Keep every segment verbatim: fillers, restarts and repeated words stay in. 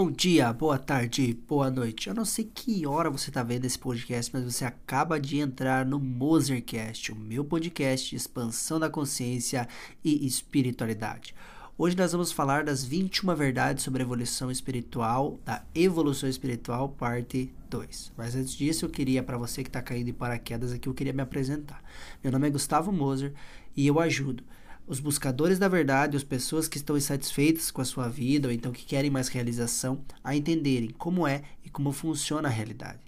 Bom dia, boa tarde, boa noite. Eu não sei que hora você está vendo esse podcast, mas você acaba de entrar no Mosercast, o meu podcast de expansão da consciência e espiritualidade. Hoje nós vamos falar das vinte e uma verdades sobre a evolução espiritual, da evolução espiritual, parte dois. Mas antes disso, eu queria, para você que está caindo em paraquedas aqui, eu queria me apresentar. Meu nome é Gustavo Moser e eu ajudo os buscadores da verdade, as pessoas que estão insatisfeitas com a sua vida ou então que querem mais realização, a entenderem como é e como funciona a realidade,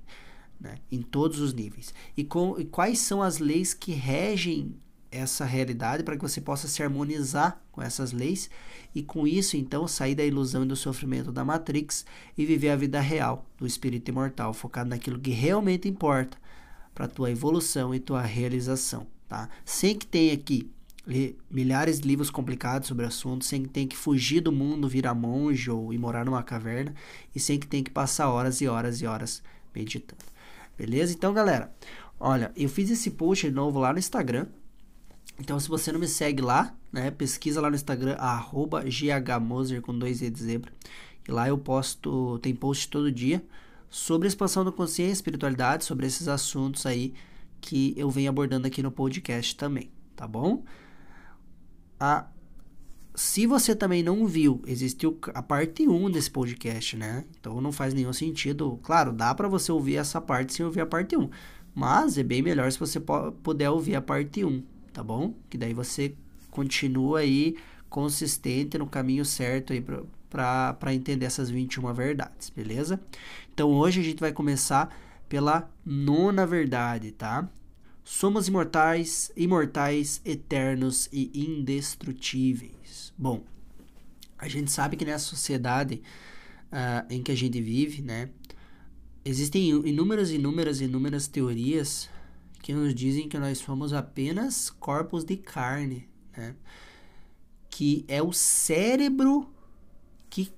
né? Em todos os níveis. E, com, e quais são as leis que regem essa realidade para que você possa se harmonizar com essas leis e com isso, então, sair da ilusão e do sofrimento da Matrix e viver a vida real do espírito imortal, focado naquilo que realmente importa para a tua evolução e tua realização, tá? Sem que tenha aqui ler milhares de livros complicados sobre o assunto, sem que tenha que fugir do mundo, virar monge ou ir morar numa caverna, e sem que tenha que passar horas e horas e horas meditando. Beleza? Então, galera, olha, eu fiz esse post de novo lá no Instagram. Então, se você não me segue lá, né, pesquisa lá no Instagram, arroba GHMoser com dois E de zebra. E lá eu posto, tem post todo dia sobre expansão da consciência e espiritualidade, sobre esses assuntos aí que eu venho abordando aqui no podcast também, tá bom? Ah, se você também não viu, existiu a parte um desse podcast, né? Então não faz nenhum sentido. Claro, dá para você ouvir essa parte sem ouvir a parte um, mas é bem melhor se você puder ouvir a parte um, tá bom? Que daí você continua aí consistente no caminho certo aí para para entender essas vinte e uma verdades, beleza? Então hoje a gente vai começar pela nona verdade, tá? Somos imortais, imortais, eternos e indestrutíveis. Bom, a gente sabe que nessa sociedade uh, em que a gente vive, né, existem inúmeras, inúmeras, inúmeras teorias que nos dizem que nós somos apenas corpos de carne, né, que é o cérebro que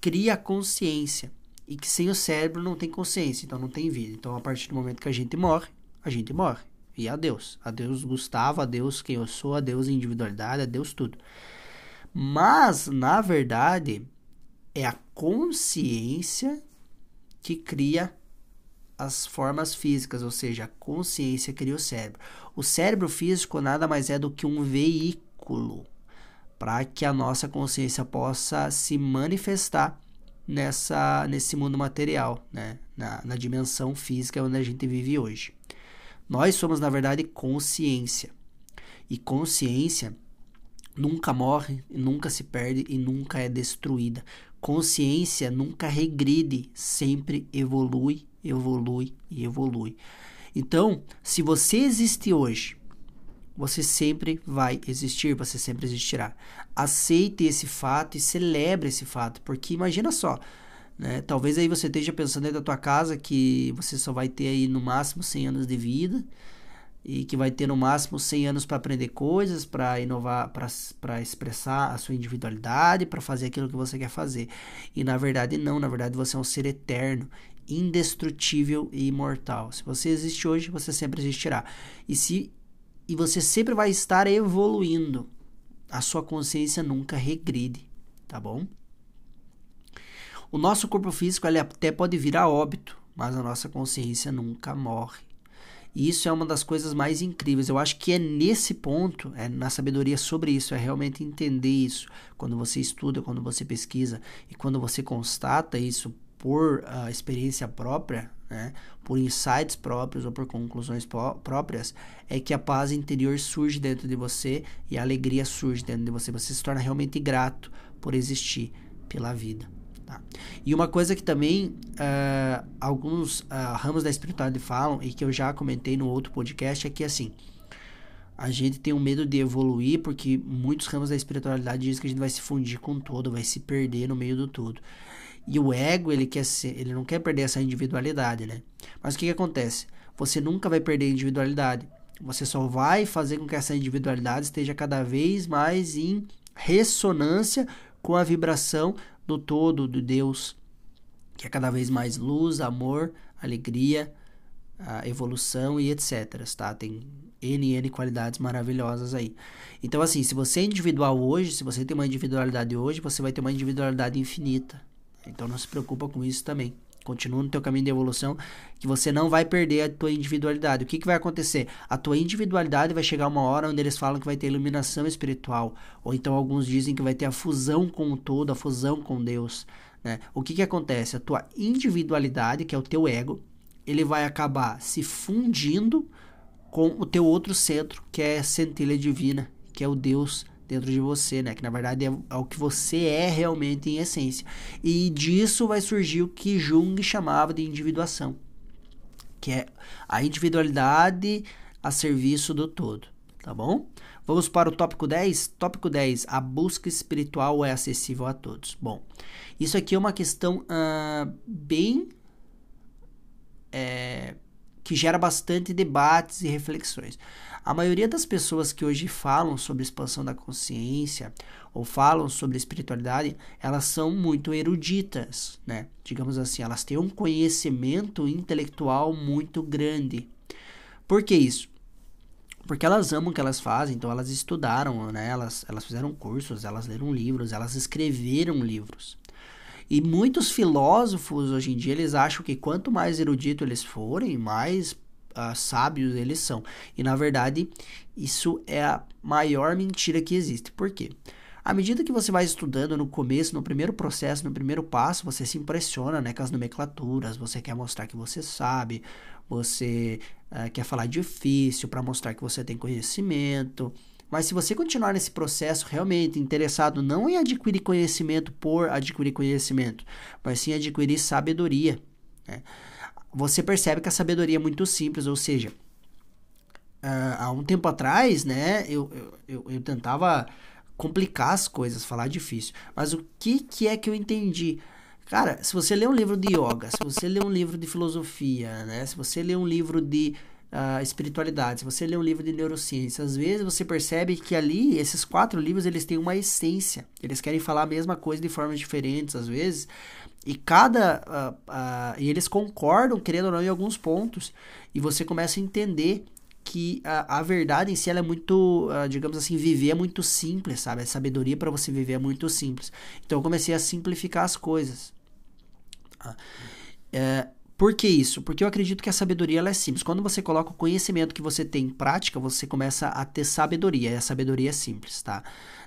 cria a consciência e que sem o cérebro não tem consciência, então não tem vida. Então, a partir do momento que a gente morre, a gente morre. E adeus. Adeus Gustavo, adeus quem eu sou, adeus individualidade, adeus tudo. Mas, na verdade, é a consciência que cria as formas físicas, ou seja, a consciência cria o cérebro. O cérebro físico nada mais é do que um veículo para que a nossa consciência possa se manifestar nessa, nesse mundo material, né? na, na dimensão física onde a gente vive hoje. Nós somos, na verdade, consciência. E consciência nunca morre, nunca se perde e nunca é destruída. Consciência nunca regride, sempre evolui, evolui e evolui. Então, se você existe hoje, você sempre vai existir, você sempre existirá. Aceite esse fato e celebre esse fato, porque imagina só, né? Talvez aí você esteja pensando dentro da tua casa que você só vai ter aí no máximo cem anos de vida e que vai ter no máximo cem anos para aprender coisas, para inovar, para expressar a sua individualidade, para fazer aquilo que você quer fazer. E na verdade não, na verdade você é um ser eterno, indestrutível e imortal. Se você existe hoje, você sempre existirá. E, se, e você sempre vai estar evoluindo. A sua consciência nunca regride, tá bom? O nosso corpo físico ele até pode vir a óbito, mas a nossa consciência nunca morre. E isso é uma das coisas mais incríveis. Eu acho que é nesse ponto, é na sabedoria sobre isso, é realmente entender isso. Quando você estuda, quando você pesquisa e quando você constata isso por uh, experiência própria, né, por insights próprios ou por conclusões pró- próprias, é que a paz interior surge dentro de você e a alegria surge dentro de você. Você se torna realmente grato por existir, pela vida. Tá. E uma coisa que também uh, alguns uh, ramos da espiritualidade falam e que eu já comentei no outro podcast é que assim, a gente tem um medo de evoluir porque muitos ramos da espiritualidade dizem que a gente vai se fundir com o todo, vai se perder no meio do todo. E o ego, ele, quer ser, ele não quer perder essa individualidade, né? Mas o que, que acontece? Você nunca vai perder a individualidade, você só vai fazer com que essa individualidade esteja cada vez mais em ressonância com a vibração do todo, do Deus, que é cada vez mais luz, amor, alegria, a evolução e etcétera, tá? Tem N N qualidades maravilhosas aí. Então, assim, se você é individual hoje, se você tem uma individualidade hoje, você vai ter uma individualidade infinita. Então não se preocupa com isso também. Continua no teu caminho de evolução, que você não vai perder a tua individualidade. O que, que vai acontecer? A tua individualidade vai chegar uma hora onde eles falam que vai ter iluminação espiritual. Ou então alguns dizem que vai ter a fusão com o todo, a fusão com Deus. Né? O que, que acontece? A tua individualidade, que é o teu ego, ele vai acabar se fundindo com o teu outro centro, que é a centelha divina, que é o Deus dentro de você, né? Que na verdade é o que você é realmente em essência. E disso vai surgir o que Jung chamava de individuação, que é a individualidade a serviço do todo, tá bom? Vamos para o tópico dez? Tópico dez, a busca espiritual é acessível a todos. Bom, isso aqui é uma questão uh, bem... É, que gera bastante debates e reflexões. A maioria das pessoas que hoje falam sobre expansão da consciência ou falam sobre espiritualidade, elas são muito eruditas, né? Digamos assim, elas têm um conhecimento intelectual muito grande. Por que isso? Porque elas amam o que elas fazem, então elas estudaram, né? elas, elas fizeram cursos, elas leram livros, elas escreveram livros. E muitos filósofos hoje em dia, eles acham que quanto mais erudito eles forem, mais uh, sábios eles são. E na verdade, isso é a maior mentira que existe. Por quê? À medida que você vai estudando no começo, no primeiro processo, no primeiro passo, você se impressiona, né, com as nomenclaturas, você quer mostrar que você sabe, você uh, quer falar difícil para mostrar que você tem conhecimento... Mas se você continuar nesse processo realmente interessado não em adquirir conhecimento por adquirir conhecimento, mas sim adquirir sabedoria, né? Você percebe que a sabedoria é muito simples, ou seja, uh, há um tempo atrás, né, eu, eu, eu tentava complicar as coisas, falar difícil, mas o que, que é que eu entendi? Cara, se você lê um livro de yoga, se você lê um livro de filosofia, né, se você lê um livro de... Uh, espiritualidade, se você lê um livro de neurociência, às vezes você percebe que ali esses quatro livros, eles têm uma essência, eles querem falar a mesma coisa de formas diferentes às vezes, e cada uh, uh, e eles concordam, querendo ou não, em alguns pontos, e você começa a entender que a, a verdade em si, ela é muito, uh, digamos assim, viver é muito simples, sabe, a sabedoria para você viver é muito simples. Então eu comecei a simplificar as coisas. É uh, Por que isso? Porque eu acredito que a sabedoria, ela é simples. Quando você coloca o conhecimento que você tem em prática, você começa a ter sabedoria. E a sabedoria é simples, tá?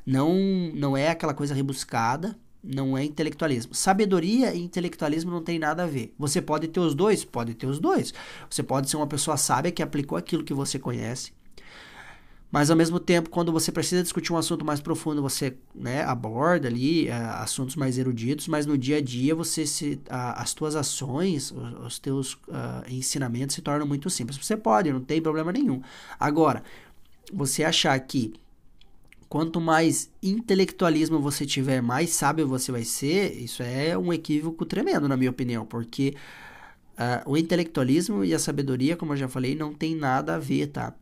Não, não é aquela coisa rebuscada, não é intelectualismo. Sabedoria e intelectualismo não tem nada a ver. Você pode ter os dois? Pode ter os dois. Você pode ser uma pessoa sábia que aplicou aquilo que você conhece. Mas, ao mesmo tempo, quando você precisa discutir um assunto mais profundo, você, né, aborda ali uh, assuntos mais eruditos, mas no dia a dia, você se, uh, as tuas ações, os, os teus uh, ensinamentos se tornam muito simples. Você pode, não tem problema nenhum. Agora, você achar que quanto mais intelectualismo você tiver, mais sábio você vai ser, isso é um equívoco tremendo, na minha opinião, porque... Uh, o intelectualismo e a sabedoria, como eu já falei, não tem nada a ver, tá?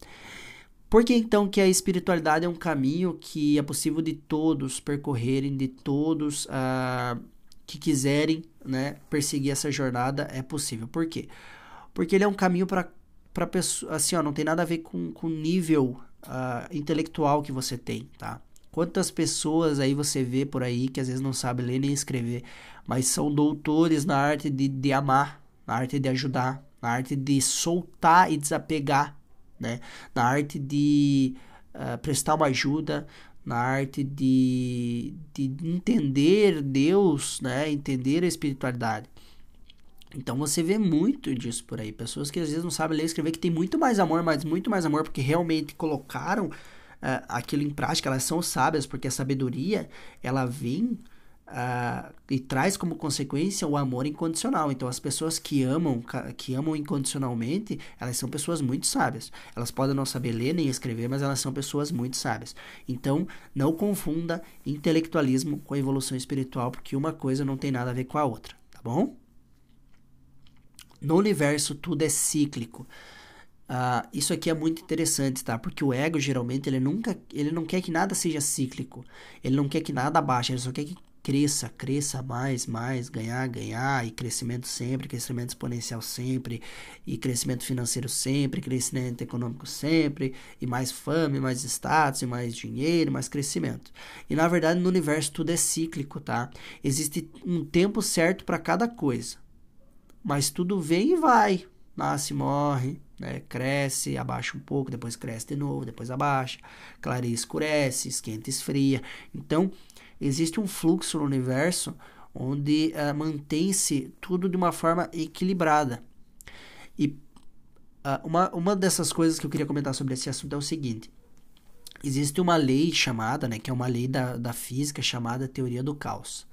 Por que então que a espiritualidade é um caminho que é possível de todos percorrerem, de todos ah, que quiserem, né, perseguir essa jornada, é possível? Por quê? Porque ele é um caminho para para pessoa, assim, ó, não tem nada a ver com o nível ah, intelectual que você tem, tá? Quantas pessoas aí você vê por aí que às vezes não sabe ler nem escrever, mas são doutores na arte de, de amar, na arte de ajudar, na arte de soltar e desapegar, né? Na arte de uh, prestar uma ajuda, na arte de, de entender Deus, né? Entender a espiritualidade. Então você vê muito disso por aí, pessoas que às vezes não sabem ler e escrever, que tem muito mais amor, mas muito mais amor, porque realmente colocaram uh, aquilo em prática, elas são sábias, porque a sabedoria, ela vem... Uh, e traz como consequência o amor incondicional. Então as pessoas que amam, que amam incondicionalmente, elas são pessoas muito sábias. Elas podem não saber ler nem escrever, mas elas são pessoas muito sábias. Então não confunda intelectualismo com evolução espiritual, porque uma coisa não tem nada a ver com a outra, tá bom? No universo tudo é cíclico. Uh, isso aqui é muito interessante, tá? Porque o ego geralmente ele, nunca, ele não quer que nada seja cíclico, ele não quer que nada abaixe, ele só quer que cresça, cresça mais, mais, ganhar, ganhar, e crescimento sempre, crescimento exponencial sempre, e crescimento financeiro sempre, crescimento econômico sempre, e mais fama, e mais status, e mais dinheiro, e mais crescimento. E na verdade no universo tudo é cíclico, tá? Existe um tempo certo para cada coisa, mas tudo vem e vai, nasce, morre, né? Cresce, abaixa um pouco, depois cresce de novo, depois abaixa, clareia, escurece, esquenta, esfria. Então existe um fluxo no universo onde uh, mantém-se tudo de uma forma equilibrada. E uh, uma, uma dessas coisas que eu queria comentar sobre esse assunto é o seguinte: existe uma lei chamada, né, que é uma lei da, da física chamada teoria do caos,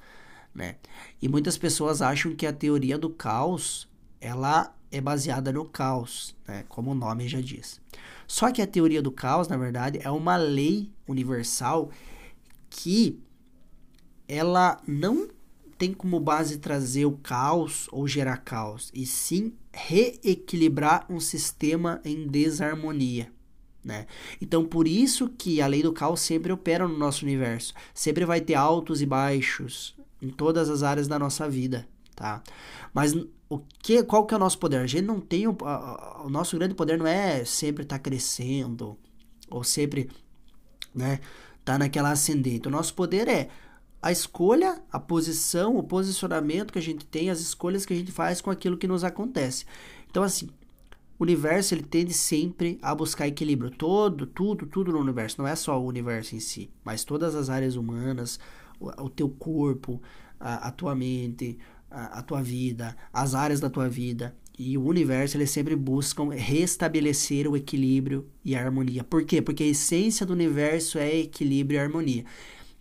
né? E muitas pessoas acham que a teoria do caos, ela é baseada no caos, né, como o nome já diz. Só que a teoria do caos, na verdade, é uma lei universal que ela não tem como base trazer o caos ou gerar caos, e sim reequilibrar um sistema em desarmonia, né? Então, por isso que a lei do caos sempre opera no nosso universo. Sempre vai ter altos e baixos em todas as áreas da nossa vida, tá? Mas o que, qual que é o nosso poder? A gente não tem... O, a, o nosso grande poder não é sempre estar crescendo, ou sempre, né, tá naquela ascendente. O nosso poder é a escolha, a posição, o posicionamento que a gente tem, as escolhas que a gente faz com aquilo que nos acontece. Então, assim, o universo, ele tende sempre a buscar equilíbrio. Todo, tudo, tudo no universo. Não é só o universo em si, mas todas as áreas humanas, o, o teu corpo, a, a tua mente, a, a tua vida, as áreas da tua vida. E o universo, eles sempre buscam restabelecer o equilíbrio e a harmonia. Por quê? Porque a essência do universo é equilíbrio e harmonia.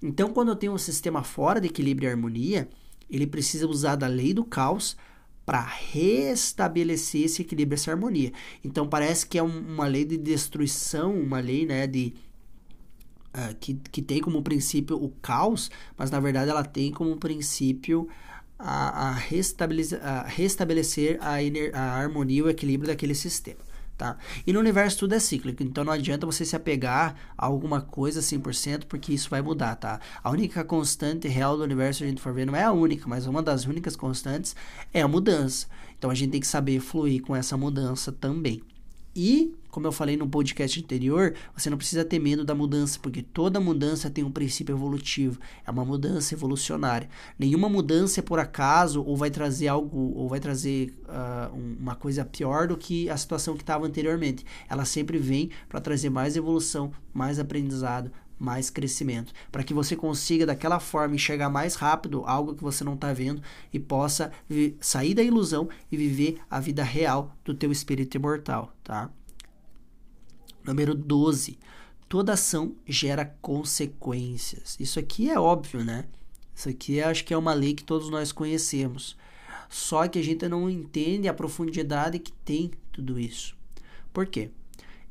Então, quando eu tenho um sistema fora de equilíbrio e harmonia, ele precisa usar da lei do caos para restabelecer esse equilíbrio, essa harmonia. Então, parece que é um, uma lei de destruição, uma lei, né, de, uh, que, que tem como princípio o caos, mas, na verdade, ela tem como princípio a, a, restabelece, a restabelecer a, ener, a harmonia e o equilíbrio daquele sistema, tá? E no universo tudo é cíclico, então não adianta você se apegar a alguma coisa cem por cento, porque isso vai mudar, tá? A única constante real do universo, se a gente for ver, não é a única, mas uma das únicas constantes é a mudança. Então a gente tem que saber fluir com essa mudança também. E, como eu falei no podcast anterior, você não precisa ter medo da mudança, porque toda mudança tem um princípio evolutivo, é uma mudança evolucionária. Nenhuma mudança é por acaso, ou vai trazer algo, ou vai trazer uh, uma coisa pior do que a situação que estava anteriormente. Ela sempre vem para trazer mais evolução, mais aprendizado, mais crescimento, para que você consiga, daquela forma, enxergar mais rápido algo que você não está vendo e possa sair da ilusão e viver a vida real do teu espírito imortal, tá? Número doze. Toda ação gera consequências. Isso aqui é óbvio, né? Isso aqui acho que é uma lei que todos nós conhecemos. Só que a gente não entende a profundidade que tem tudo isso. Por quê?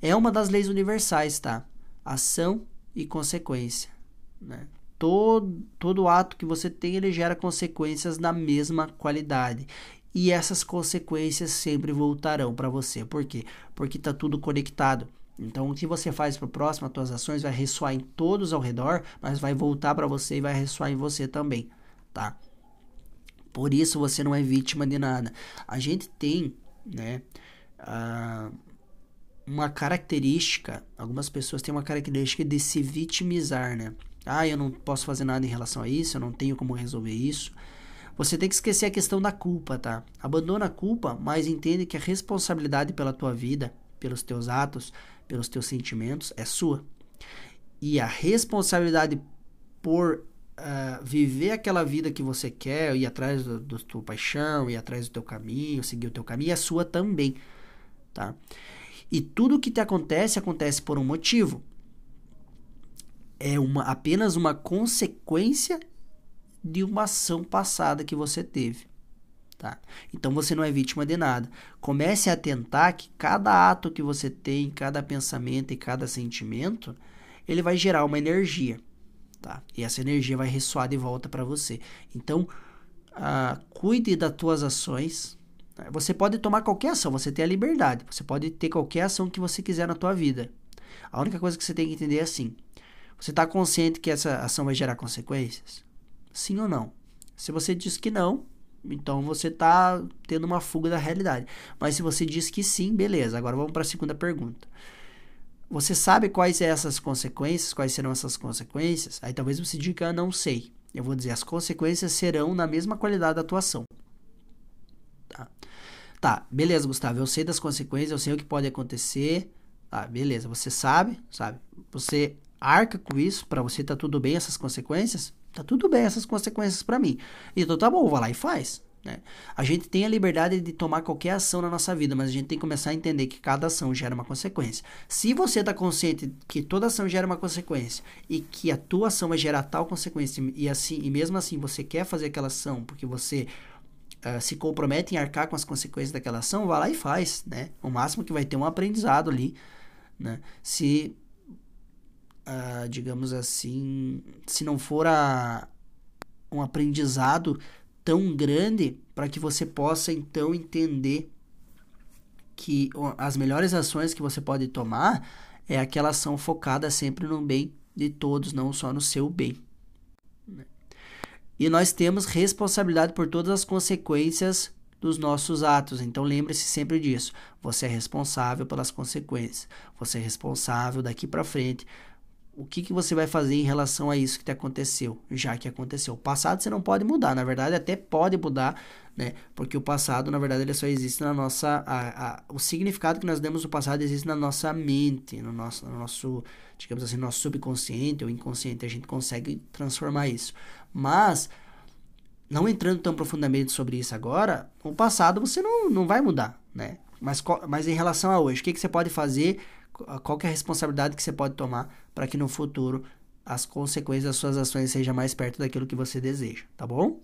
É uma das leis universais, tá? Ação e consequência, né? Todo, todo ato que você tem, ele gera consequências na mesma qualidade. E essas consequências sempre voltarão para você. Por quê? Porque está tudo conectado. Então, o que você faz para o próximo, as tuas ações, vai ressoar em todos ao redor, mas vai voltar para você e vai ressoar em você também, tá? Por isso, você não é vítima de nada. A gente tem, né, uh, uma característica, algumas pessoas têm uma característica de se vitimizar, né? Ah, eu não posso fazer nada em relação a isso, eu não tenho como resolver isso. Você tem que esquecer a questão da culpa, tá? Abandona a culpa, mas entende que a responsabilidade pela tua vida, pelos teus atos, pelos teus sentimentos, é sua. E a responsabilidade por uh, viver aquela vida que você quer, ir atrás do, do tua paixão, ir atrás do teu caminho, seguir o teu caminho, é sua também, tá? E tudo que te acontece, acontece por um motivo. É uma, apenas uma consequência de uma ação passada que você teve, tá? Então você não é vítima de nada. Comece a atentar que cada ato que você tem, cada pensamento e cada sentimento, ele vai gerar uma energia, tá? E essa energia vai ressoar de volta para você. Então, ah, cuide das tuas ações. Você pode tomar qualquer ação, você tem a liberdade, você pode ter qualquer ação que você quiser na tua vida. A única coisa que você tem que entender é assim: você está consciente que essa ação vai gerar consequências? Sim ou não? Se você diz que não, então você está tendo uma fuga da realidade. Mas se você diz que sim, beleza. Agora vamos para a segunda pergunta. Você sabe quais são essas consequências? Quais serão essas consequências? Aí talvez você diga, não sei. Eu vou dizer, as consequências serão na mesma qualidade da atuação. Tá, tá, beleza, Gustavo. Eu sei das consequências, eu sei o que pode acontecer. Tá, beleza. Você sabe, sabe? Você arca com isso, para você tá tudo bem essas consequências? Tá tudo bem essas consequências para mim. Então tá bom, vai lá e faz, né? A gente tem a liberdade de tomar qualquer ação na nossa vida, mas a gente tem que começar a entender que cada ação gera uma consequência. Se você tá consciente que toda ação gera uma consequência e que a tua ação vai gerar tal consequência e, assim, e mesmo assim você quer fazer aquela ação porque você uh, se compromete em arcar com as consequências daquela ação, vai lá e faz, né? O máximo que vai ter um aprendizado ali, né? Se... Uh, digamos assim, se não for a, um aprendizado tão grande para que você possa então entender que as melhores ações que você pode tomar é aquela ação focada sempre no bem de todos, não só no seu bem. E nós temos responsabilidade por todas as consequências dos nossos atos, então lembre-se sempre disso, você é responsável pelas consequências, você é responsável daqui para frente. O que, que você vai fazer em relação a isso que te aconteceu, já que aconteceu? O passado você não pode mudar, na verdade até pode mudar, né? Porque o passado, na verdade, ele só existe na nossa... A, a, o significado que nós demos do passado existe na nossa mente, no nosso, no nosso, digamos assim, nosso subconsciente ou inconsciente, a gente consegue transformar isso. Mas, não entrando tão profundamente sobre isso agora, o passado você não, não vai mudar, né? Mas, mas em relação a hoje, o que, que você pode fazer... Qual que é a responsabilidade que você pode tomar para que no futuro as consequências das suas ações sejam mais perto daquilo que você deseja, tá bom?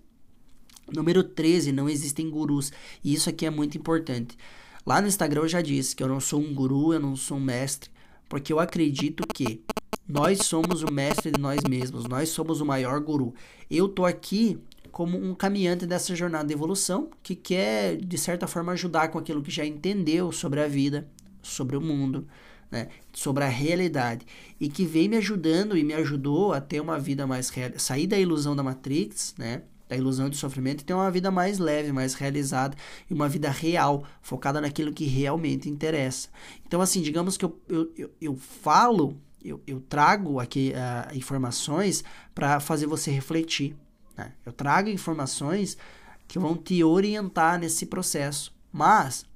Número treze, não existem gurus. E isso aqui é muito importante. Lá no Instagram eu já disse que eu não sou um guru, eu não sou um mestre, porque eu acredito que nós somos o mestre de nós mesmos, nós somos o maior guru. Eu tô aqui como um caminhante dessa jornada de evolução que quer, de certa forma, ajudar com aquilo que já entendeu sobre a vida, sobre o mundo, né, sobre a realidade, e que vem me ajudando e me ajudou a ter uma vida mais real, sair da ilusão da Matrix, né, da ilusão de sofrimento, e ter uma vida mais leve, mais realizada, e uma vida real, focada naquilo que realmente interessa. Então, assim, digamos que eu, eu, eu, eu falo, eu, eu trago aqui uh, informações para fazer você refletir, né? Eu trago informações que vão te orientar nesse processo, mas...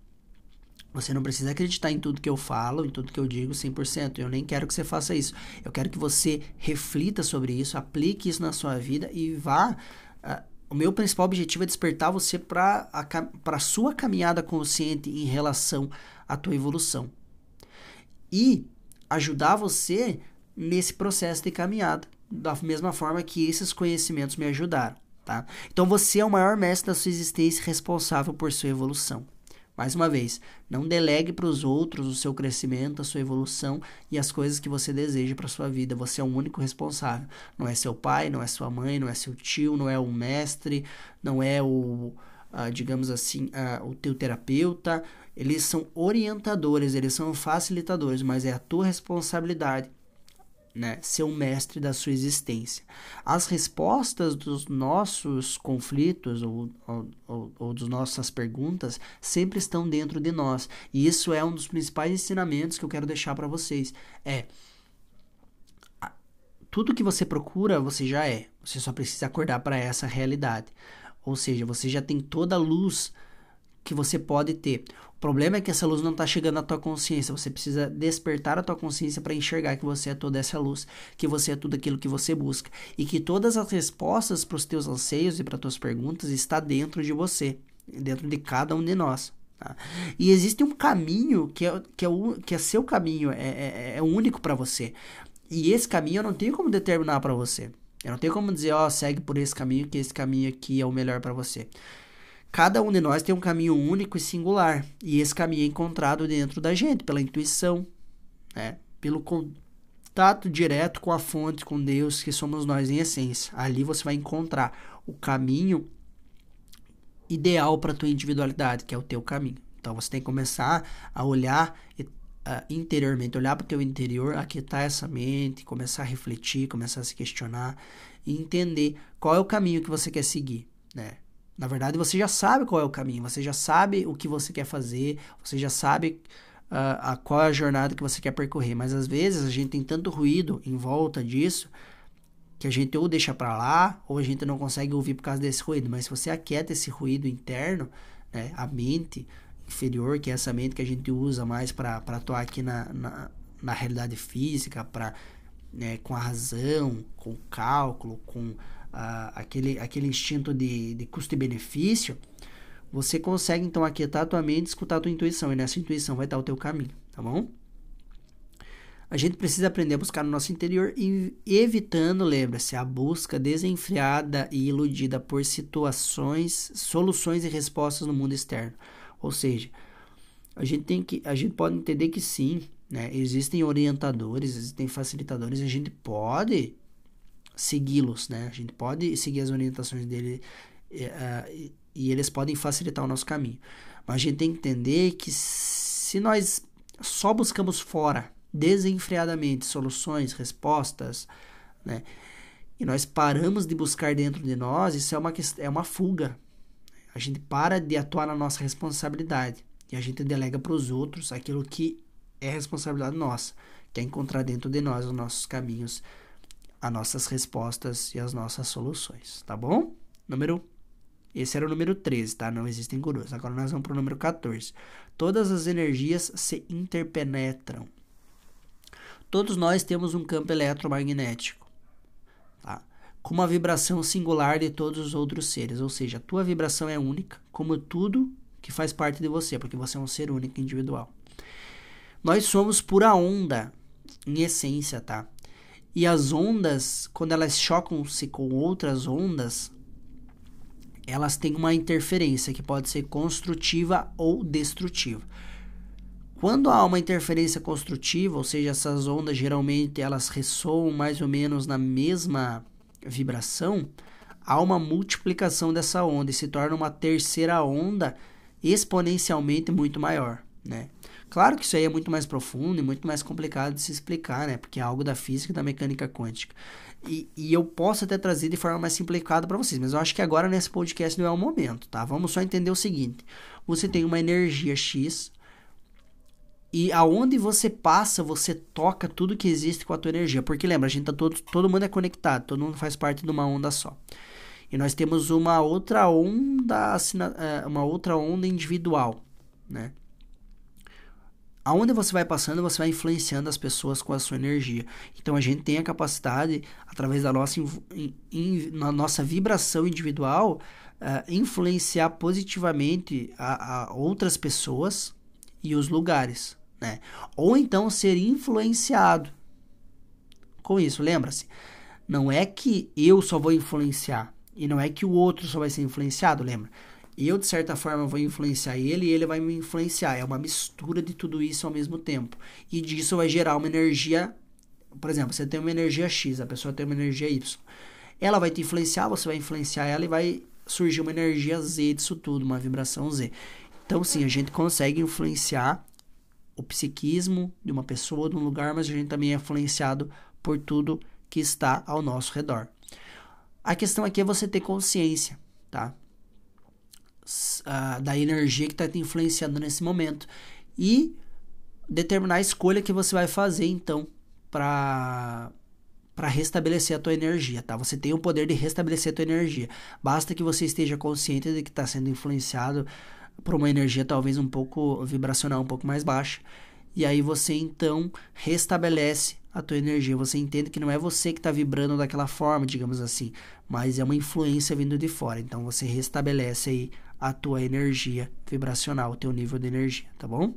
Você não precisa acreditar em tudo que eu falo, em tudo que eu digo cem por cento. Eu nem quero que você faça isso. Eu quero que você reflita sobre isso, aplique isso na sua vida e vá... Uh, o meu principal objetivo é despertar você para a sua caminhada consciente em relação à tua evolução. E ajudar você nesse processo de caminhada, da mesma forma que esses conhecimentos me ajudaram, tá? Então você é o maior mestre da sua existência, responsável por sua evolução. Mais uma vez, não delegue para os outros o seu crescimento, a sua evolução e as coisas que você deseja para a sua vida. Você é o único responsável. Não é seu pai, não é sua mãe, não é seu tio, não é o mestre, não é o, ah, digamos assim, ah, o teu terapeuta. Eles são orientadores, eles são facilitadores, mas é a tua responsabilidade, né, ser o mestre da sua existência. As respostas dos nossos conflitos ou, ou, ou das nossas perguntas sempre estão dentro de nós. E isso é um dos principais ensinamentos que eu quero deixar para vocês. É, tudo que você procura, você já é. Você só precisa acordar para essa realidade. Ou seja, você já tem toda a luz que você pode ter. O problema é que essa luz não está chegando à tua consciência. Você precisa despertar a tua consciência para enxergar que você é toda essa luz, que você é tudo aquilo que você busca e que todas as respostas para os teus anseios e para as tuas perguntas está dentro de você, dentro de cada um de nós. Tá? E existe um caminho que é, que é, o, que é seu caminho, é, é, é único para você. E esse caminho eu não tenho como determinar para você. Eu não tenho como dizer, ó, oh, segue por esse caminho, que esse caminho aqui é o melhor para você. Cada um de nós tem um caminho único e singular, e esse caminho é encontrado dentro da gente, pela intuição, né? Pelo contato direto com a fonte, com Deus, que somos nós em essência. Ali você vai encontrar o caminho ideal para a tua individualidade, que é o teu caminho. Então você tem que começar a olhar e uh, interiormente, olhar para o teu interior, aquietar essa mente, começar a refletir, começar a se questionar e entender qual é o caminho que você quer seguir, né? Na verdade, você já sabe qual é o caminho, você já sabe o que você quer fazer, você já sabe uh, a qual é a jornada que você quer percorrer, mas às vezes a gente tem tanto ruído em volta disso que a gente ou deixa para lá, ou a gente não consegue ouvir por causa desse ruído. Mas se você aquieta esse ruído interno, né, a mente inferior, que é essa mente que a gente usa mais para atuar aqui na, na, na realidade física, pra, né, com a razão, com o cálculo, com a, aquele, aquele instinto de, de custo e benefício, você consegue então aquietar a tua mente e escutar a tua intuição, e nessa intuição vai estar o teu caminho, tá bom? A gente precisa aprender a buscar no nosso interior, evitando, lembra-se, a busca desenfreada e iludida por situações, soluções e respostas no mundo externo. Ou seja, a gente tem que, a gente pode entender que sim, né? Existem orientadores, existem facilitadores, a gente pode segui-los, né? A gente pode seguir as orientações dele e, uh, e eles podem facilitar o nosso caminho. Mas a gente tem que entender que se nós só buscamos fora, desenfreadamente, soluções, respostas, né? E nós paramos de buscar dentro de nós, isso é uma, é uma fuga. A gente para de atuar na nossa responsabilidade e a gente delega para os outros aquilo que é responsabilidade nossa, que é encontrar dentro de nós os nossos caminhos, as nossas respostas e as nossas soluções, tá bom? Número, esse era o número treze, tá? Não existem gurus. Agora nós vamos para o número quatorze. Todas as energias se interpenetram. Todos nós temos um campo eletromagnético, tá? Com uma vibração singular de todos os outros seres, ou seja, a tua vibração é única, como tudo que faz parte de você, porque você é um ser único e individual. Nós somos pura onda, em essência, tá? E as ondas, quando elas chocam-se com outras ondas, elas têm uma interferência que pode ser construtiva ou destrutiva. Quando há uma interferência construtiva, ou seja, essas ondas geralmente elas ressoam mais ou menos na mesma vibração, há uma multiplicação dessa onda e se torna uma terceira onda exponencialmente muito maior, né? Claro que isso aí é muito mais profundo e muito mais complicado de se explicar, né? Porque é algo da física e da mecânica quântica. E, e eu posso até trazer de forma mais simplificada para vocês, mas eu acho que agora nesse podcast não é o momento, tá? Vamos só entender o seguinte. Você tem uma energia X e aonde você passa, você toca tudo que existe com a tua energia. Porque lembra, a gente tá todo, todo mundo é conectado, todo mundo faz parte de uma onda só. E nós temos uma outra onda, uma outra onda individual, né? Aonde você vai passando, você vai influenciando as pessoas com a sua energia. Então a gente tem a capacidade, através da nossa, in, in, na nossa vibração individual, uh, influenciar positivamente a, a outras pessoas e os lugares, né? Ou então ser influenciado com isso. Lembra-se, não é que eu só vou influenciar e não é que o outro só vai ser influenciado, lembra? Eu, de certa forma, vou influenciar ele e ele vai me influenciar. É uma mistura de tudo isso ao mesmo tempo. E disso vai gerar uma energia, por exemplo, você tem uma energia X, a pessoa tem uma energia Y. Ela vai te influenciar, você vai influenciar ela e vai surgir uma energia Z disso tudo, uma vibração Z. Então, sim, a gente consegue influenciar o psiquismo de uma pessoa, de um lugar, mas a gente também é influenciado por tudo que está ao nosso redor. A questão aqui é você ter consciência, tá? Ah, da energia que está te influenciando nesse momento e determinar a escolha que você vai fazer, então, para... para restabelecer a tua energia, tá? Você tem o poder de restabelecer a tua energia. Basta que você esteja consciente de que está sendo influenciado por uma energia talvez um pouco vibracional, um pouco mais baixa. E aí você, então, restabelece a tua energia. Você entende que não é você que está vibrando daquela forma, digamos assim, mas é uma influência vindo de fora. Então, você restabelece aí a tua energia vibracional, o teu nível de energia, tá bom?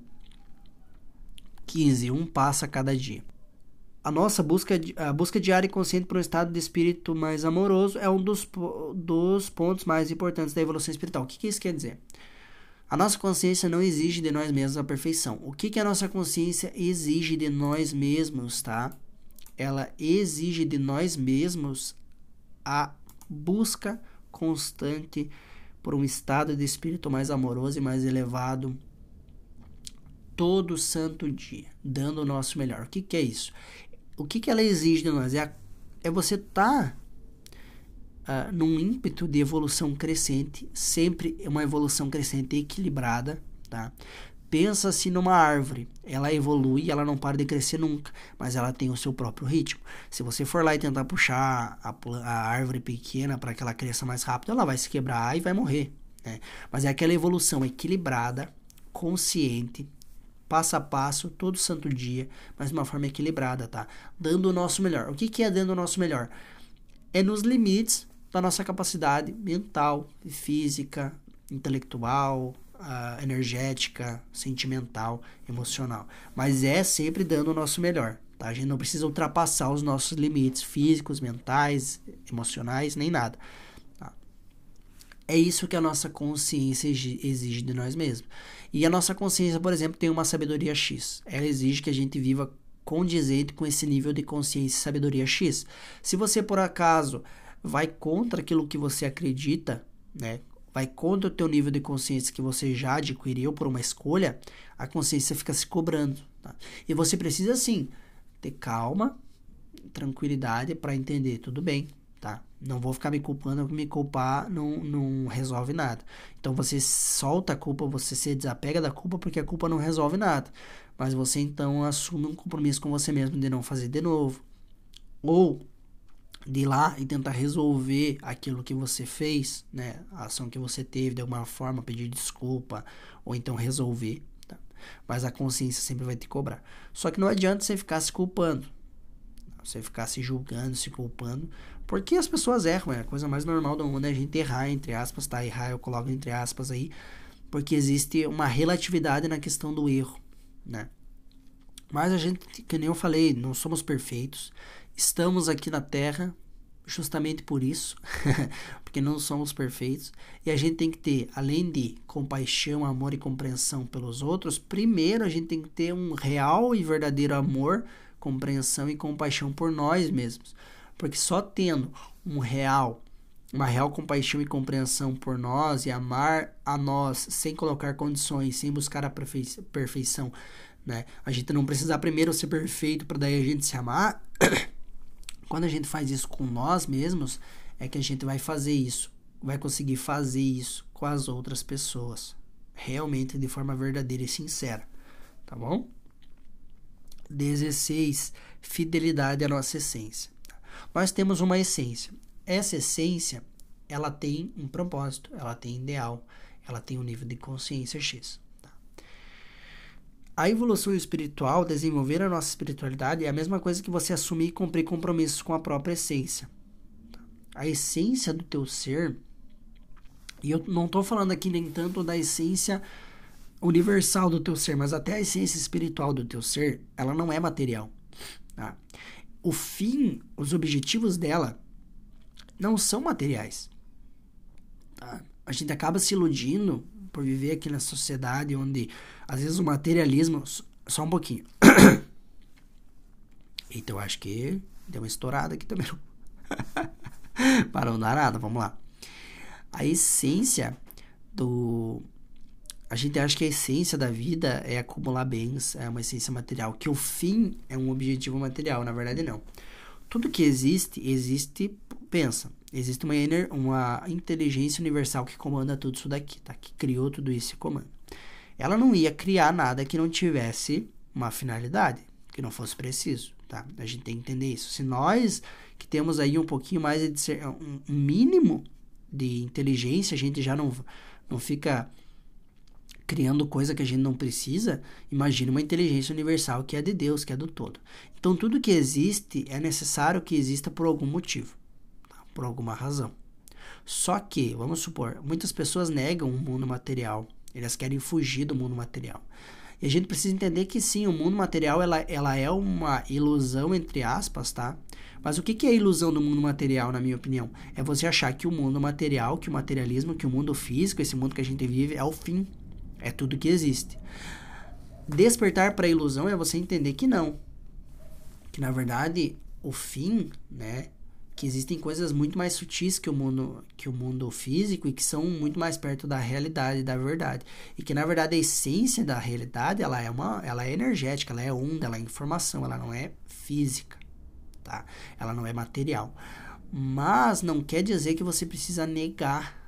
quinze. Um passo a cada dia. A nossa busca, a busca diária e consciente por um estado de espírito mais amoroso é um dos, dos pontos mais importantes da evolução espiritual. O que, que isso quer dizer? A nossa consciência não exige de nós mesmos a perfeição. O que, que a nossa consciência exige de nós mesmos, tá? Ela exige de nós mesmos a busca constante por um estado de espírito mais amoroso e mais elevado, todo santo dia, dando o nosso melhor. O que que é isso? O que que ela exige de nós? É, a, é você estar tá, uh, num ímpeto de evolução crescente, sempre uma evolução crescente equilibrada, tá? Pensa-se numa árvore, ela evolui, ela não para de crescer nunca, mas ela tem o seu próprio ritmo. Se você for lá e tentar puxar a, a árvore pequena para que ela cresça mais rápido, ela vai se quebrar e vai morrer, né? Mas é aquela evolução equilibrada, consciente, passo a passo, todo santo dia, mas de uma forma equilibrada, tá? Dando o nosso melhor. O que que é dando o nosso melhor? É nos limites da nossa capacidade mental, física, intelectual, Uh, energética, sentimental, emocional, mas é sempre dando o nosso melhor, tá? A gente não precisa ultrapassar os nossos limites físicos, mentais, emocionais, nem nada, tá? É isso que a nossa consciência exige de nós mesmos. E a nossa consciência, por exemplo, tem uma sabedoria X, ela exige que a gente viva condizente com esse nível de consciência e sabedoria X. Se você por acaso vai contra aquilo que você acredita, né, vai contra o teu nível de consciência que você já adquiriu por uma escolha, a consciência fica se cobrando, tá? E você precisa, sim, ter calma, tranquilidade para entender, tudo bem, tá? Não vou ficar me culpando, me culpar não, não resolve nada. Então, você solta a culpa, você se desapega da culpa, porque a culpa não resolve nada. Mas você, então, assume um compromisso com você mesmo de não fazer de novo. Ou de ir lá e tentar resolver aquilo que você fez, né? A ação que você teve, de alguma forma, pedir desculpa, ou então resolver, tá? Mas a consciência sempre vai te cobrar. Só que não adianta você ficar se culpando, você ficar se julgando, se culpando, porque as pessoas erram, é a coisa mais normal do mundo, é a gente errar, entre aspas, tá? Errar, eu coloco entre aspas aí, porque existe uma relatividade na questão do erro, né? Mas a gente, que nem eu falei, não somos perfeitos, estamos aqui na Terra justamente por isso, porque não somos perfeitos, e a gente tem que ter, além de compaixão, amor e compreensão pelos outros, primeiro a gente tem que ter um real e verdadeiro amor, compreensão e compaixão por nós mesmos, porque só tendo um real, uma real compaixão e compreensão por nós, e amar a nós sem colocar condições, sem buscar a perfeição, né? A gente não precisa primeiro ser perfeito para daí a gente se amar. Quando a gente faz isso com nós mesmos, é que a gente vai fazer isso, vai conseguir fazer isso com as outras pessoas, realmente de forma verdadeira e sincera, tá bom? dezesseis. Fidelidade à nossa essência. Nós temos uma essência. Essa essência, ela tem um propósito, ela tem ideal, ela tem um nível de consciência X. A evolução espiritual, desenvolver a nossa espiritualidade, é a mesma coisa que você assumir e cumprir compromissos com a própria essência. A essência do teu ser, e eu não estou falando aqui nem tanto da essência universal do teu ser, mas até a essência espiritual do teu ser, ela não é material, tá? O fim, os objetivos dela não são materiais, tá? A gente acaba se iludindo por viver aqui na sociedade onde, às vezes, o materialismo... Só um pouquinho. Então, eu acho que deu uma estourada aqui também. Para não dar nada, vamos lá. A essência do... A gente acha que a essência da vida é acumular bens, é uma essência material. Que o fim é um objetivo material, na verdade não. Tudo que existe, existe... Pensa, existe uma, ener, uma inteligência universal que comanda tudo isso daqui, tá? Que criou tudo isso e comanda. Ela não ia criar nada que não tivesse uma finalidade, que não fosse preciso, tá? A gente tem que entender isso. Se nós, que temos aí um pouquinho mais de ser, um, um mínimo de inteligência, a gente já não, não fica criando coisa que a gente não precisa, imagina uma inteligência universal que é de Deus, que é do todo. Então, tudo que existe é necessário que exista por algum motivo, por alguma razão. Só que, vamos supor, muitas pessoas negam o mundo material, elas querem fugir do mundo material. E a gente precisa entender que sim, o mundo material ela, ela é uma ilusão, entre aspas, tá? Mas o que, que é a ilusão do mundo material, na minha opinião? É você achar que o mundo material, que o materialismo, que o mundo físico, esse mundo que a gente vive, é o fim, é tudo que existe. Despertar para a ilusão é você entender que não, que na verdade o fim, né, que existem coisas muito mais sutis que o mundo, que o mundo físico, e que são muito mais perto da realidade, da verdade. E que, na verdade, a essência da realidade, ela é, uma, ela é energética, ela é onda, ela é informação, ela não é física, tá? Ela não é material. Mas não quer dizer que você precisa negar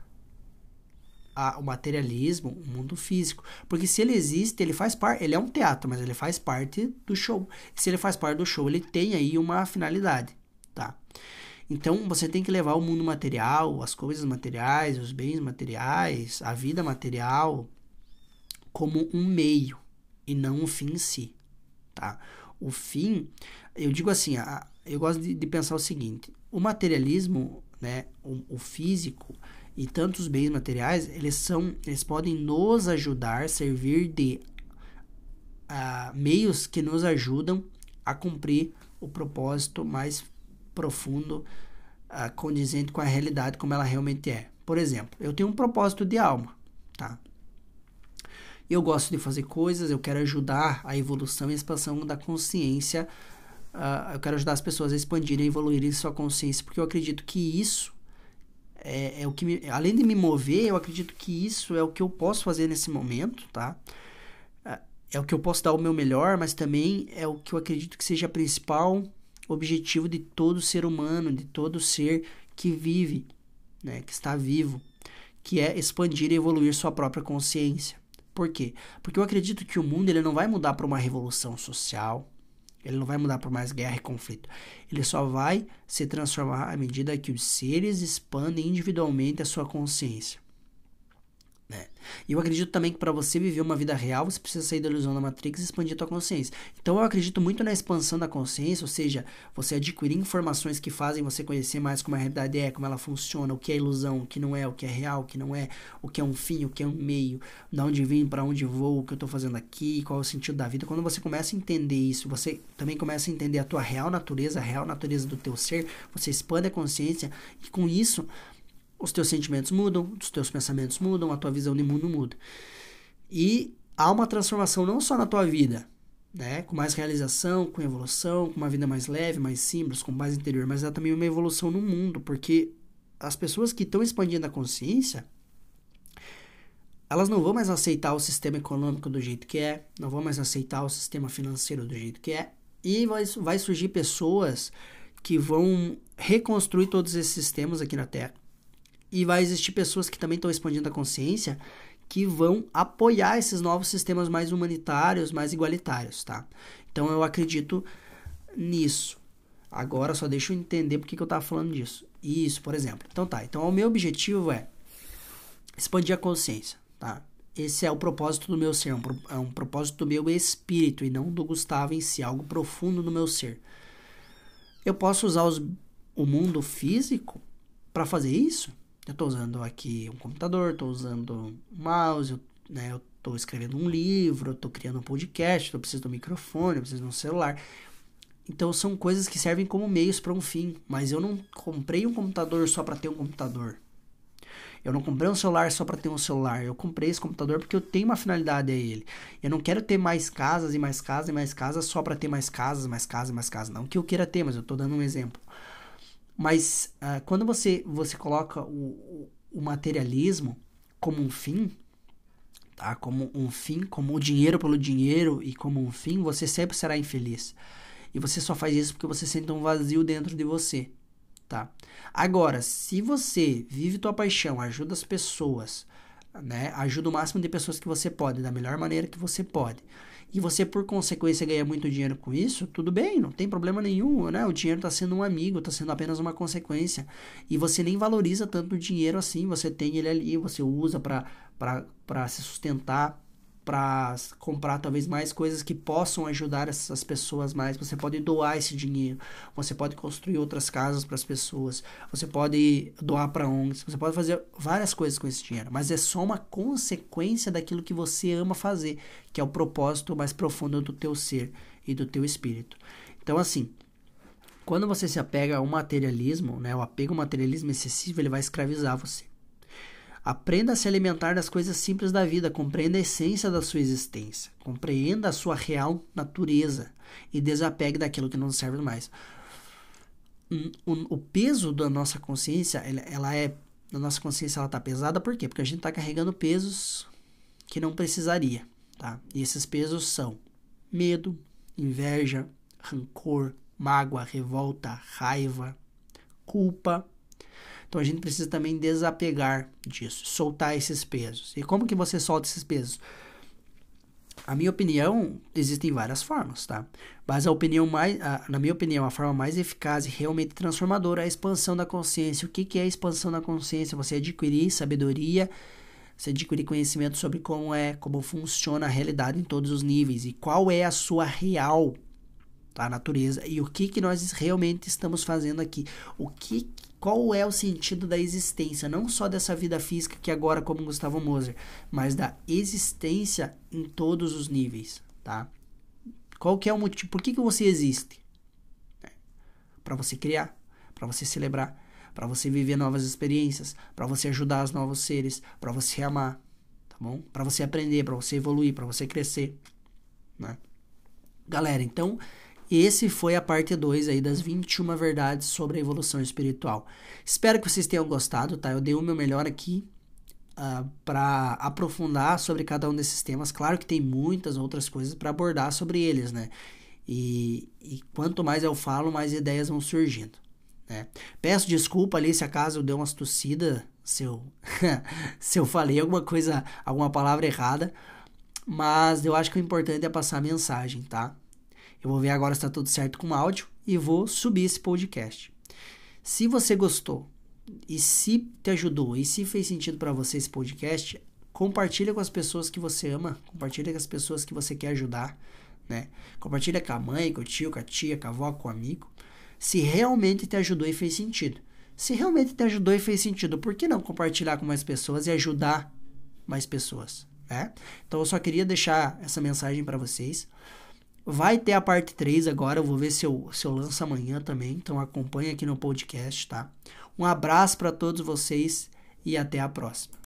a, o materialismo, o mundo físico. Porque se ele existe, ele faz parte, ele é um teatro, mas ele faz parte do show. E se ele faz parte do show, ele tem aí uma finalidade, tá? Então, você tem que levar o mundo material, as coisas materiais, os bens materiais, a vida material, como um meio e não um fim em si, tá? O fim, eu digo assim, a, eu gosto de, de pensar o seguinte, o materialismo, né, o, o físico e tantos bens materiais, eles são, eles podem nos ajudar, servir de a, meios que nos ajudam a cumprir o propósito mais profundo, uh, condizente com a realidade como ela realmente é. Por exemplo, eu tenho um propósito de alma, tá? Eu gosto de fazer coisas, eu quero ajudar a evolução e expansão da consciência, uh, eu quero ajudar as pessoas a expandirem e evoluírem sua consciência, porque eu acredito que isso é, é o que me, além de me mover, eu acredito que isso é o que eu posso fazer nesse momento, tá? Uh, é o que eu posso dar o meu melhor, mas também é o que eu acredito que seja a principal objetivo de todo ser humano, de todo ser que vive, né, que está vivo, que é expandir e evoluir sua própria consciência. Por quê? Porque eu acredito que o mundo, ele não vai mudar para uma revolução social, ele não vai mudar para mais guerra e conflito, ele só vai se transformar à medida que os seres expandem individualmente a sua consciência. Né? E eu acredito também que para você viver uma vida real, você precisa sair da ilusão da Matrix e expandir a tua consciência. Então eu acredito muito na expansão da consciência, ou seja, você adquirir informações que fazem você conhecer mais como a realidade é, como ela funciona, o que é ilusão, o que não é, o que é real, o que não é, o que é um fim, o que é um meio, de onde vim, para onde vou, o que eu estou fazendo aqui, qual é o sentido da vida. Quando você começa a entender isso, você também começa a entender a tua real natureza, a real natureza do teu ser, você expande a consciência e com isso os teus sentimentos mudam, os teus pensamentos mudam, a tua visão de mundo muda. E há uma transformação não só na tua vida, né? Com mais realização, com evolução, com uma vida mais leve, mais simples, com mais interior, mas há também uma evolução no mundo, porque as pessoas que estão expandindo a consciência, elas não vão mais aceitar o sistema econômico do jeito que é, não vão mais aceitar o sistema financeiro do jeito que é, e vai, vai surgir pessoas que vão reconstruir todos esses sistemas aqui na Terra. E vai existir pessoas que também estão expandindo a consciência que vão apoiar esses novos sistemas mais humanitários, mais igualitários, tá? Então eu acredito nisso. Agora só deixa eu entender porque que eu tava falando disso. Isso, por exemplo. Então tá, então o meu objetivo é expandir a consciência, tá? Esse é o propósito do meu ser, é um propósito do meu espírito e não do Gustavo em si, algo profundo do meu ser. Eu posso usar os, o mundo físico para fazer isso? Eu estou usando aqui um computador, estou usando um mouse, eu, né, eu estou escrevendo um livro, eu estou criando um podcast, eu preciso de um microfone, eu preciso de um celular. Então, são coisas que servem como meios para um fim, mas eu não comprei um computador só para ter um computador. Eu não comprei um celular só para ter um celular, eu comprei esse computador porque eu tenho uma finalidade a ele. Eu não quero ter mais casas e mais casas e mais casas só para ter mais casas, mais casas e mais casas. Não que eu queira ter, mas eu estou dando um exemplo. Mas uh, quando você, você coloca o, o materialismo como um fim, tá? Como um fim, como o dinheiro pelo dinheiro e como um fim, você sempre será infeliz. E você só faz isso porque você sente um vazio dentro de você, tá? Agora, se você vive tua paixão, ajuda as pessoas, né? Ajuda o máximo de pessoas que você pode, da melhor maneira que você pode. E você, por consequência, ganha muito dinheiro com isso, tudo bem, não tem problema nenhum, né? O dinheiro está sendo um amigo, está sendo apenas uma consequência. E você nem valoriza tanto o dinheiro assim, você tem ele ali, você usa para se sustentar, para comprar talvez mais coisas que possam ajudar essas pessoas mais. Você pode doar esse dinheiro, você pode construir outras casas para as pessoas, você pode doar para O N Gs, você pode fazer várias coisas com esse dinheiro, mas é só uma consequência daquilo que você ama fazer, que é o propósito mais profundo do teu ser e do teu espírito. Então, assim, quando você se apega ao materialismo, né, o apego ao materialismo excessivo, ele vai escravizar você. Aprenda a se alimentar das coisas simples da vida, compreenda a essência da sua existência, compreenda a sua real natureza e desapegue daquilo que não serve mais. o, o peso da nossa consciência, ela, ela é... A nossa consciência, ela tá pesada, por quê? Porque a gente tá carregando pesos que não precisaria, tá? E esses pesos são medo, inveja, rancor, mágoa, revolta, raiva, culpa. Então, a gente precisa também desapegar disso, soltar esses pesos. E como que você solta esses pesos? A minha opinião, existem várias formas, tá? Mas a opinião mais, a, na minha opinião, a forma mais eficaz e realmente transformadora é a expansão da consciência. O que, que é a expansão da consciência? Você adquirir sabedoria, você adquirir conhecimento sobre como é, como funciona a realidade em todos os níveis e qual é a sua real, tá, natureza e o que, que nós realmente estamos fazendo aqui. O que Qual é o sentido da existência, não só dessa vida física que agora como Gustavo Moser, mas da existência em todos os níveis, tá? Qual que é o motivo, por que que você existe? Para você criar, para você celebrar, para você viver novas experiências, para você ajudar os novos seres, para você amar, tá bom? Para você aprender, para você evoluir, para você crescer, né? Galera, então... Esse foi a parte dois aí das vinte e uma verdades sobre a evolução espiritual. Espero que vocês tenham gostado, tá? Eu dei o meu melhor aqui uh, para aprofundar sobre cada um desses temas. Claro que tem muitas outras coisas para abordar sobre eles, né? E, e quanto mais eu falo, mais ideias vão surgindo, né? Peço desculpa ali se acaso eu dei umas tossidas, se eu, se eu falei alguma coisa, alguma palavra errada. Mas eu acho que o importante é passar a mensagem, tá? Eu vou ver agora se está tudo certo com o áudio e vou subir esse podcast. Se você gostou e se te ajudou e se fez sentido para você esse podcast, compartilha com as pessoas que você ama, compartilha com as pessoas que você quer ajudar, né? Compartilha com a mãe, com o tio, com a tia, com a avó, com o amigo, se realmente te ajudou e fez sentido. Se realmente te ajudou e fez sentido, por que não compartilhar com mais pessoas e ajudar mais pessoas, né? Então eu só queria deixar essa mensagem para vocês. Vai ter a parte três agora, eu vou ver se eu, se eu lanço amanhã também, então acompanha aqui no podcast, tá? Um abraço para todos vocês e até a próxima.